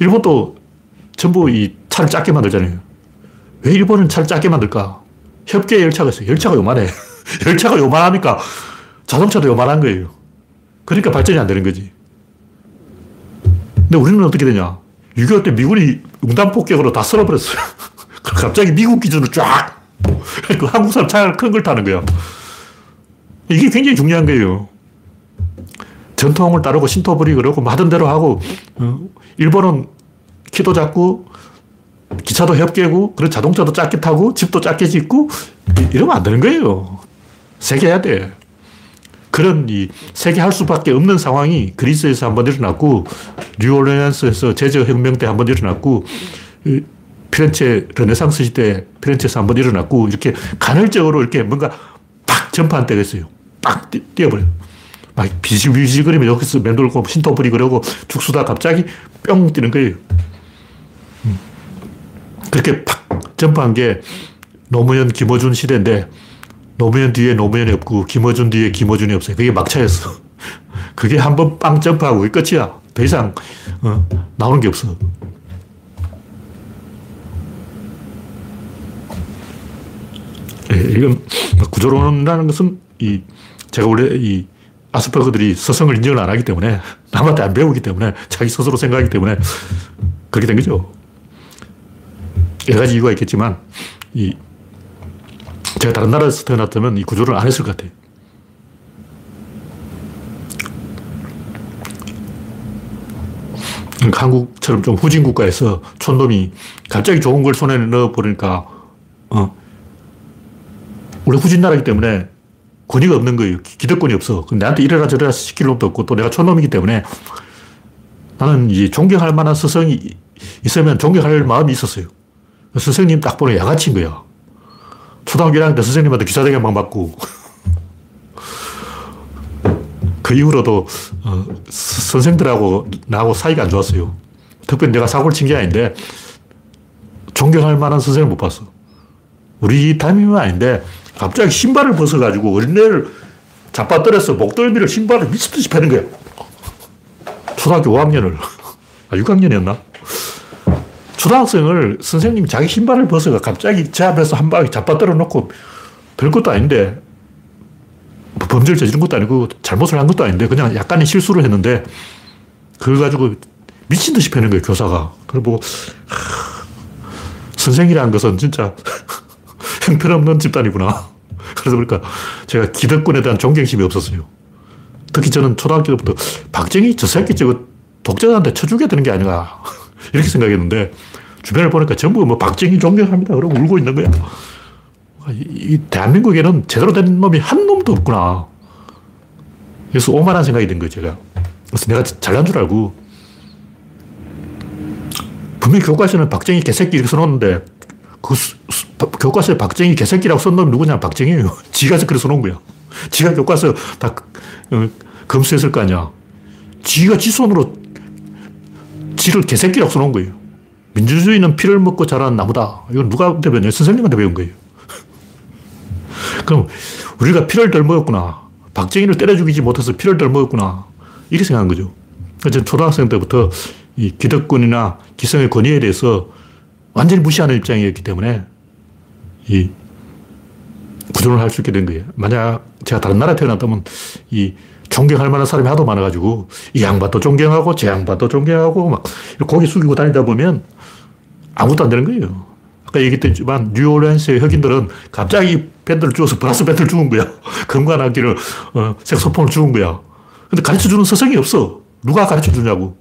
일본도 전부 이 차를 작게 만들잖아요. 왜 일본은 차를 작게 만들까? 협계 열차가 있어요. 열차가 요만해. 열차가 요만하니까 자동차도 요만한 거예요. 그러니까 발전이 안 되는 거지. 근데 우리는 어떻게 되냐. 6.25 때 미군이 용단 폭격으로 다 쓸어버렸어요. 갑자기 미국 기준으로 쫙. 그 한국 사람 차를 큰 걸 타는 거야. 이게 굉장히 중요한 거예요. 전통을 따르고 신토 부리고 그러고 뭐 하던 대로 하고, 일본은 키도 작고 기차도 협계고 그런 자동차도 작게 타고 집도 작게 짓고 이러면 안 되는 거예요. 세계해야 돼. 그런 이 세계할 수밖에 없는 상황이 그리스에서 한번 일어났고 뉴올리언스에서 제저 혁명 때 한번 일어났고 피렌체 르네상스 시대 피렌체에서 한번 일어났고 이렇게 간헐적으로 이렇게 뭔가 팍 전파한 때가 있어요. 팍 뛰어버려요. 막 비실비실거리면 여기서 맴돌고 신토불이 그러고 죽수다 갑자기 뿅 뛰는 거예요. 그렇게 팍 전파한 게 노무현, 김어준 시대인데 노무현 뒤에 노무현이 없고 김어준 뒤에 김어준이 없어요. 그게 막차였어. 그게 한 번 빵 점프하고 끝이야. 더 이상 나오는 게 없어. 예, 이건 구조론이라는 것은 이 제가 원래 이 아스퍼거들이 스승을 인정을 안 하기 때문에 남한테 안 배우기 때문에 자기 스스로 생각하기 때문에 그렇게 된 거죠. 여러 가지 이유가 있겠지만 이 제가 다른 나라에서 태어났다면 이 구조를 안 했을 것 같아요. 그러니까 한국처럼 좀 후진 국가에서 촌놈이 갑자기 좋은 걸 손에 넣어버리니까 원래 후진 나라이기 때문에 권위가 없는 거예요. 기득권이 없어. 근데 나한테 이래라 저래라 시킬 놈도 없고 또 내가 촌놈이기 때문에 나는 이 존경할 만한 스승이 있으면 존경할 마음이 있었어요. 선생님 딱 보는 야가치인 거야. 초등학교 1학년 때 선생님한테 기사대결 막 맞고. 그 이후로도 선생들하고 나하고 사이가 안 좋았어요. 특별히 내가 사고를 친 게 아닌데 존경할 만한 선생을 못 봤어. 우리 타이밍은 아닌데 갑자기 신발을 벗어가지고 어린애를 잡아떨어서 목덜미를 신발을 미친듯이 패는 거야. 초등학교 5학년을. 아, 6학년이었나? 초등학생을 선생님이 자기 신발을 벗어가 갑자기 제 앞에서 한 방에 잡아떨어 놓고 별것도 아닌데 범죄를 저지른 것도 아니고 잘못을 한 것도 아닌데 그냥 약간의 실수를 했는데 그걸 가지고 미친 듯이 패는 거예요, 교사가. 그리고 선생이라는 것은 진짜 형편없는 집단이구나. 그래서 그러니까 제가 기득권에 대한 존경심이 없었어요. 특히 저는 초등학교 때부터 박정희 저 새끼 저거 독재자한테 쳐주게 되는 게 아닌가 이렇게 생각했는데 주변을 보니까 전부 뭐 박정희 존경합니다 그러고 울고 있는 거야. 이 대한민국에는 제대로 된 놈이 한 놈도 없구나. 그래서 오만한 생각이 든 거예요, 제가. 그래서 내가 잘난 줄 알고 분명히 교과서는 박정희 개새끼 이렇게 써놓는데 그 교과서에 박정희 개새끼라고 쓴 놈이 누구냐? 박정희예요. 지가 그렇게 써놓은 거야. 지가 교과서 다 검수했을 거 아니야. 지가 지 손으로 지를 개새끼라고 써놓은 거예요. 민주주의는 피를 먹고 자란 나무다. 이건 누가한테 배웠냐? 선생님한테 배운 거예요. 그럼 우리가 피를 덜 먹었구나. 박정희를 때려 죽이지 못해서 피를 덜 먹었구나. 이렇게 생각한 거죠. 저는 초등학생 때부터 이 기득권이나 기성의 권위에 대해서 완전히 무시하는 입장이었기 때문에 이 구조를 할 수 있게 된 거예요. 만약 제가 다른 나라에 태어났다면 이 존경할 만한 사람이 하도 많아가지고 이 양반도 존경하고 저 양반도 존경하고 막 고개 숙이고 다니다 보면 아무것도 안 되는 거예요. 아까 얘기했지만 뉴올리언스의 흑인들은 갑자기 밴드를 주워서 브라스 밴드를 주운 거야. 금관악기를 색소폰을 주운 거야. 근데 가르쳐주는 스승이 없어. 누가 가르쳐주냐고.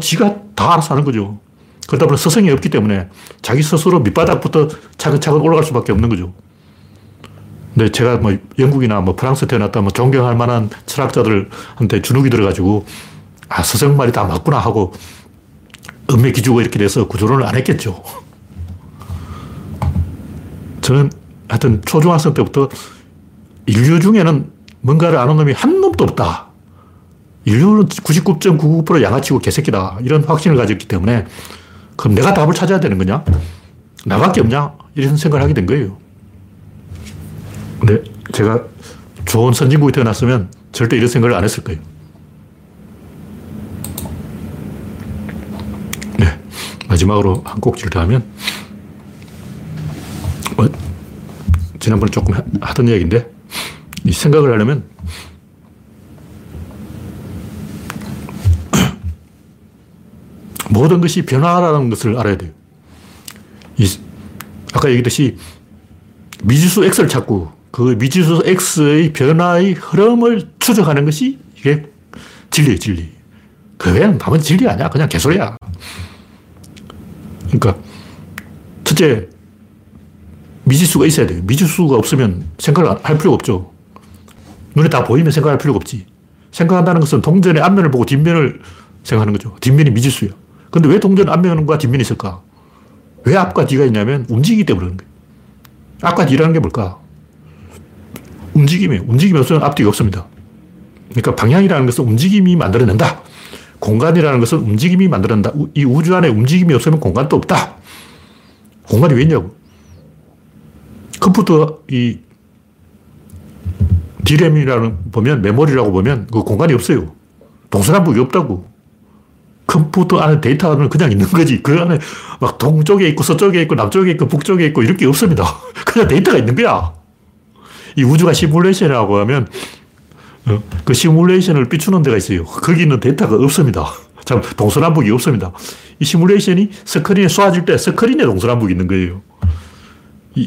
지가 다 알아서 하는 거죠. 그러다 보니 스승이 없기 때문에 자기 스스로 밑바닥부터 차근차근 올라갈 수밖에 없는 거죠. 근데 제가 뭐 영국이나 뭐 프랑스 태어났다 뭐 존경할 만한 철학자들한테 주눅이 들어가지고 아, 스승 말이 다 맞구나 하고 음매 기주고 이렇게 돼서 구조론을 안 했겠죠. 저는 하여튼 초중학생 때부터 인류 중에는 뭔가를 아는 놈이 한 놈도 없다. 인류는 99.99% 양아치고 개새끼다. 이런 확신을 가졌기 때문에 그럼 내가 답을 찾아야 되는 거냐? 나밖에 없냐? 이런 생각을 하게 된 거예요. 근데 제가 좋은 선진국에 태어났으면 절대 이런 생각을 안 했을 거예요. 네. 마지막으로 한 꼭지를 더 하면, 지난번에 조금 하던 이야기인데, 이 생각을 하려면, 모든 것이 변화라는 것을 알아야 돼요. 아까 얘기했듯이 미지수 X를 찾고 그 미지수 X의 변화의 흐름을 추적하는 것이 이게 진리예요, 진리. 그 외에는 답은 진리 아니야. 그냥 개소리야. 그러니까 첫째, 미지수가 있어야 돼요. 미지수가 없으면 생각을 할 필요가 없죠. 눈에 다 보이면 생각할 필요가 없지. 생각한다는 것은 동전의 앞면을 보고 뒷면을 생각하는 거죠. 뒷면이 미지수예요. 그런데 왜 동전 앞면과 뒷면이 있을까? 왜 앞과 뒤가 있냐면 움직이기 때문에 그런 거예요. 앞과 뒤라는 게 뭘까? 움직임이에요. 움직임이 없으면 앞뒤가 없습니다. 그러니까 방향이라는 것은 움직임이 만들어낸다. 공간이라는 것은 움직임이 만들어낸다. 이 우주 안에 움직임이 없으면 공간도 없다. 공간이 왜 있냐고. 컴퓨터 이 D램이라는 보면 메모리라고 보면 그 공간이 없어요. 동서남북이 없다고. 컴퓨터 안에 데이터는 그냥 있는 거지. 그 안에 막 동쪽에 있고 서쪽에 있고 남쪽에 있고 북쪽에 있고 이렇게 없습니다. 그냥 데이터가 있는 거야. 이 우주가 시뮬레이션이라고 하면 그 시뮬레이션을 비추는 데가 있어요. 거기는 데이터가 없습니다. 참 동서남북이 없습니다. 이 시뮬레이션이 스크린에 쏴질 때 스크린에 동서남북이 있는 거예요.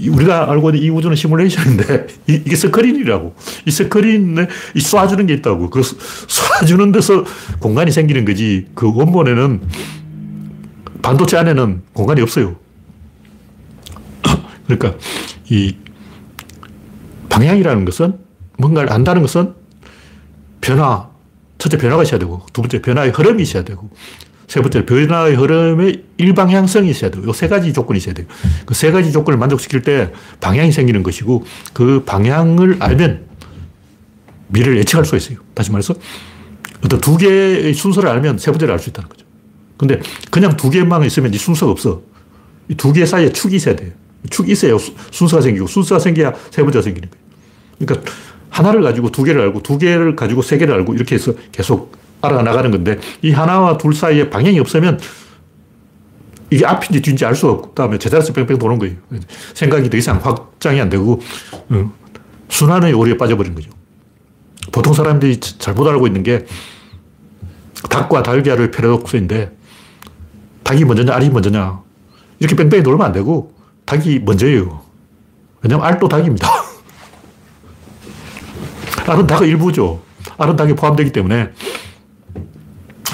우리가 알고 있는 이 우주는 시뮬레이션인데 이게 스크린이라고. 이 스크린에 이 쏴주는 게 있다고. 그 쏴주는 데서 공간이 생기는 거지. 그 원본에는 반도체 안에는 공간이 없어요. 그러니까 이 방향이라는 것은 뭔가를 안다는 것은 변화. 첫째 변화가 있어야 되고 두 번째 변화의 흐름이 있어야 되고 세 번째, 변화의 흐름에 일방향성이 있어야 돼요. 이 세 가지 조건이 있어야 돼요. 그 세 가지 조건을 만족시킬 때 방향이 생기는 것이고 그 방향을 알면 미래를 예측할 수가 있어요. 다시 말해서 어떤 두 개의 순서를 알면 세 번째를 알 수 있다는 거죠. 근데 그냥 두 개만 있으면 이 순서가 없어. 이 두 개 사이에 축이 있어야 돼요. 축이 있어야 순서가 생기고 순서가 생겨야 세 번째가 생기는 거예요. 그러니까 하나를 가지고 두 개를 알고 두 개를 가지고 세 개를 알고 이렇게 해서 계속 알아나가는 건데 이 하나와 둘 사이에 방향이 없으면 이게 앞인지 뒤인지 알 수가 없고 그다음에 제자리에서 뺑뺑 도는 거예요. 생각이 더 이상 확장이 안 되고 순환의 오류에 빠져버린 거죠. 보통 사람들이 잘못 알고 있는 게 닭과 달걀의 패러독스인데 닭이 먼저냐 알이 먼저냐 이렇게 뺑뺑이 돌면 안 되고 닭이 먼저예요. 왜냐하면 알도 닭입니다. 알은 닭의 일부죠. 알은 닭이 포함되기 때문에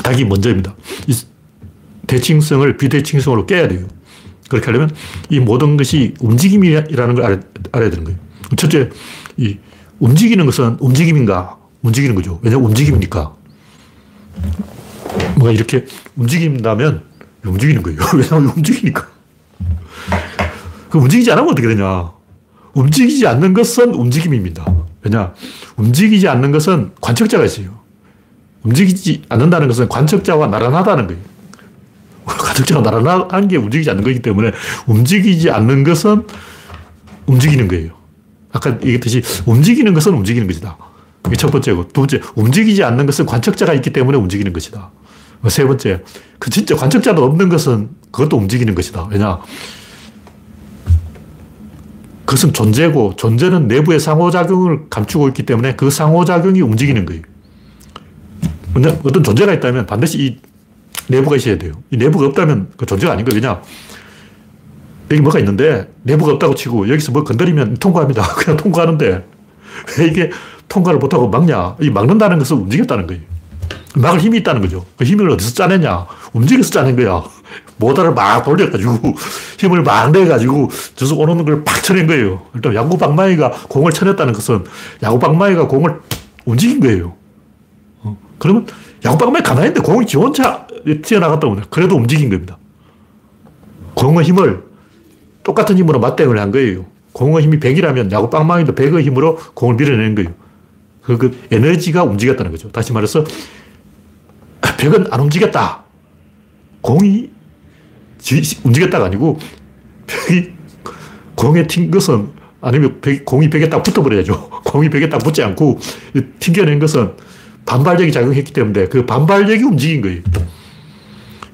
닭이 먼저입니다. 이 대칭성을 비대칭성으로 깨야 돼요. 그렇게 하려면 이 모든 것이 움직임이라는 걸 알아야 되는 거예요. 첫째, 이 움직이는 것은 움직임인가? 움직이는 거죠. 왜냐하면 움직임이니까. 뭔가 이렇게 움직인다면 움직이는 거예요. 왜냐하면 움직이니까. 그럼 움직이지 않으면 어떻게 되냐? 움직이지 않는 것은 움직임입니다. 왜냐? 움직이지 않는 것은 관측자가 있어요. 움직이지 않는다는 것은 관측자와 나란하다는 거예요. 관측자가 나란한 게 움직이지 않는 거기 때문에 움직이지 않는 것은 움직이는 거예요. 아까 얘기했듯이 움직이는 것은 움직이는 것이다. 이게 첫 번째고 두 번째 움직이지 않는 것은 관측자가 있기 때문에 움직이는 것이다. 세 번째 그 진짜 관측자도 없는 것은 그것도 움직이는 것이다. 왜냐? 그것은 존재고 존재는 내부의 상호작용을 감추고 있기 때문에 그 상호작용이 움직이는 거예요. 어떤 존재가 있다면 반드시 이 내부가 있어야 돼요. 이 내부가 없다면 그 존재가 아닌 거예요. 그냥 여기 뭐가 있는데 내부가 없다고 치고 여기서 뭐 건드리면 통과합니다. 그냥 통과하는데 왜 이게 통과를 못하고 막냐. 이 막는다는 것은 움직였다는 거예요. 막을 힘이 있다는 거죠. 그 힘을 어디서 짜내냐. 움직여서 짜낸 거야. 모터를 막 돌려가지고 힘을 막 내가지고 저서 오는 걸 팍 쳐낸 거예요. 일단 야구방망이가 공을 쳐냈다는 것은 야구방망이가 공을 움직인 거예요. 그러면 야구방망이 가만히 있는데 공이 지 혼자 튀어나갔다 보네. 그래도 움직인 겁니다. 공의 힘을 똑같은 힘으로 맞대응을 한 거예요. 공의 힘이 100이라면 야구방망이도 100의 힘으로 공을 밀어내는 거예요. 그 에너지가 움직였다는 거죠. 다시 말해서 100은 안 움직였다. 공이 움직였다가 아니고 100이 공에 튄 것은 아니면 공이 100에 딱 붙어버려야죠. 공이 100에 딱 붙지 않고 튕겨낸 것은 반발력이 작용했기 때문에 그 반발력이 움직인 거예요.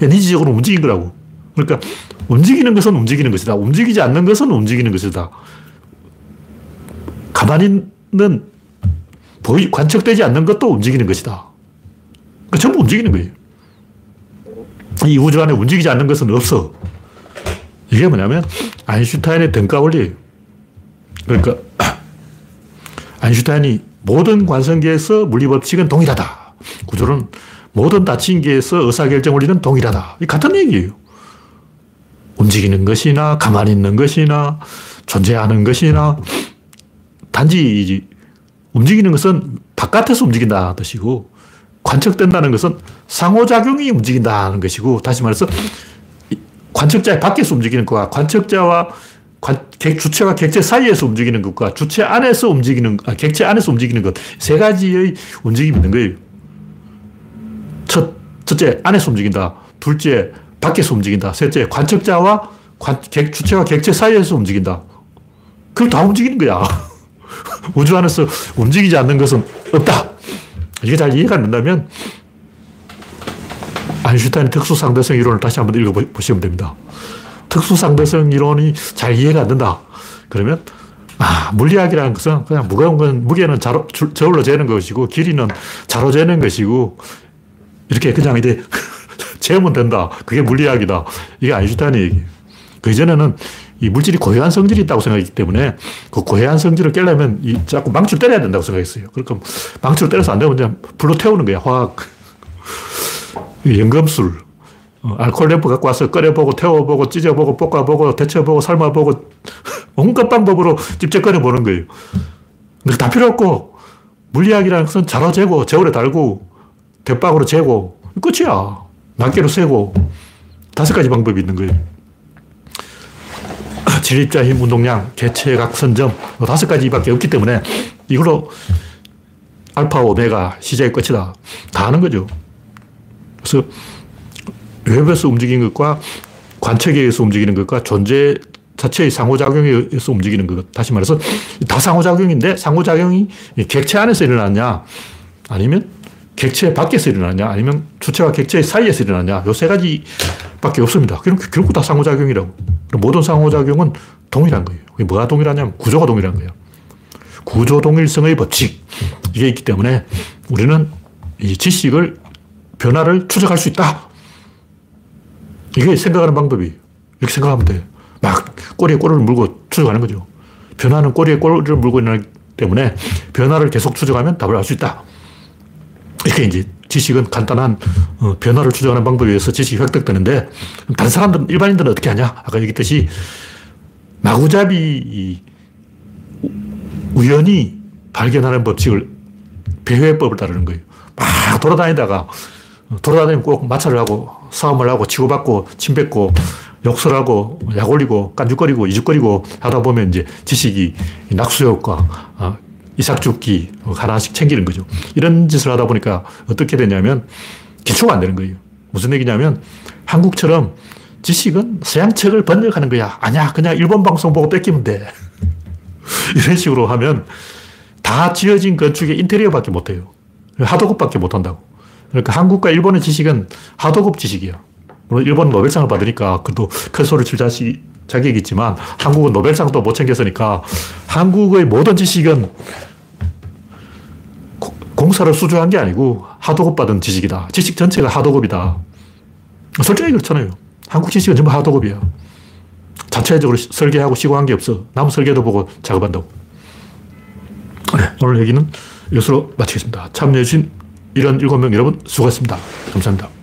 니지적으로 움직인 거라고. 그러니까 움직이는 것은 움직이는 것이다. 움직이지 않는 것은 움직이는 것이다. 가만히 있는 관측되지 않는 것도 움직이는 것이다. 그러니까 전부 움직이는 거예요. 이 우주 안에 움직이지 않는 것은 없어. 이게 뭐냐면 아인슈타인의 등가 원리. 그러니까 아인슈타인이 모든 관성계에서 물리법칙은 동일하다. 구조론 모든 다친계에서 의사결정 원리는 동일하다. 같은 얘기예요. 움직이는 것이나 가만히 있는 것이나 존재하는 것이나 단지 움직이는 것은 바깥에서 움직인다는 뜻이고 관측된다는 것은 상호작용이 움직인다는 것이고 다시 말해서 관측자의 밖에서 움직이는 것과 관측자와 주체와 객체 사이에서 움직이는 것과 객체 안에서 움직이는 것 세 가지의 움직임이 있는 거예요. 첫째 안에서 움직인다. 둘째 밖에서 움직인다. 셋째 관측자와 주체와 객체 사이에서 움직인다. 그걸 다 움직이는 거야. 우주 안에서 움직이지 않는 것은 없다. 이게 잘 이해가 안 된다면 아인슈타인의 특수상대성 이론을 다시 한번 읽어보시면 됩니다. 특수상대성 이론이 잘 이해가 안 된다. 그러면 물리학이라는 것은 그냥 무거운 건 무게는 저울로 재는 것이고 길이는 자로 재는 것이고 이렇게 그냥 이제 재면 된다. 그게 물리학이다. 이게 아인슈타인의 얘기예요. 그 이전에는 이 물질이 고해한 성질이 있다고 생각했기 때문에 그 고해한 성질을 깨려면 자꾸 망치를 때려야 된다고 생각했어요. 그러니까 망치를 때려서 안 되면 그냥 불로 태우는 거야. 화학. 연금술. 알코올 램프 갖고 와서 끓여보고 태워보고 찢어보고 볶아보고 데쳐보고 삶아보고 온갖 방법으로 찝쩍거려보는 거예요. 근데 다 필요 없고 물리학이라는 것은 자로 재고 저울에 달고 대박으로 재고 끝이야. 낱개로 세고 다섯 가지 방법이 있는 거예요. 진립자 힘 운동량, 개체 각선점 다섯 가지밖에 없기 때문에 이걸로 알파 오메가 시작의 끝이다. 다 아는 거죠. 그래서 외부에서 움직이는 것과 관측에 의해서 움직이는 것과 존재 자체의 상호작용에 의해서 움직이는 것. 다시 말해서 다 상호작용인데 상호작용이 객체 안에서 일어나냐 아니면 객체 밖에서 일어나냐 아니면 주체와 객체의 사이에서 일어나냐 요 세 가지밖에 없습니다. 결국 다 상호작용이라고. 모든 상호작용은 동일한 거예요. 뭐가 동일하냐면 구조가 동일한 거예요. 구조 동일성의 법칙 이게 있기 때문에 우리는 이 지식을 변화를 추적할 수 있다. 이게 생각하는 방법이에요. 이렇게 생각하면 돼요. 막 꼬리에 꼬리를 물고 추적하는 거죠. 변화는 꼬리에 꼬리를 물고 일어나기 때문에 변화를 계속 추적하면 답을 알 수 있다. 이렇게 이제 지식은 간단한 변화를 추정하는 방법에 의해서 지식이 획득되는데 다른 사람들은 일반인들은 어떻게 하냐? 아까 얘기했듯이 마구잡이 우연히 발견하는 법칙을 배회법을 따르는 거예요. 막 돌아다니면 꼭 마찰을 하고 싸움을 하고 치고받고 침뱉고 욕설하고 약올리고 깐죽거리고 이죽거리고 하다 보면 이제 지식이 낙수효과 이삭죽기 하나씩 챙기는 거죠. 이런 짓을 하다 보니까 어떻게 되냐면 기초가 안 되는 거예요. 무슨 얘기냐면 한국처럼 지식은 서양 책을 번역하는 거야. 아니야, 그냥 일본 방송 보고 뺏기면 돼. 이런 식으로 하면 다 지어진 건축의 인테리어밖에 못해요. 하도급밖에 못한다고. 그러니까 한국과 일본의 지식은 하도급 지식이야. 물론 일본은 노벨상을 받으니까 그래도 큰 소리 칠 자격이 있지만 한국은 노벨상도 못 챙겼으니까 한국의 모든 지식은 공사를 수주한 게 아니고 하도급 받은 지식이다. 지식 전체가 하도급이다. 솔직히 그렇잖아요. 한국 지식은 전부 하도급이야. 자체적으로 설계하고 시공한 게 없어. 남은 설계도 보고 작업한다고. 네, 오늘 얘기는 이것으로 마치겠습니다. 참여해주신 77명 여러분 수고하셨습니다. 감사합니다.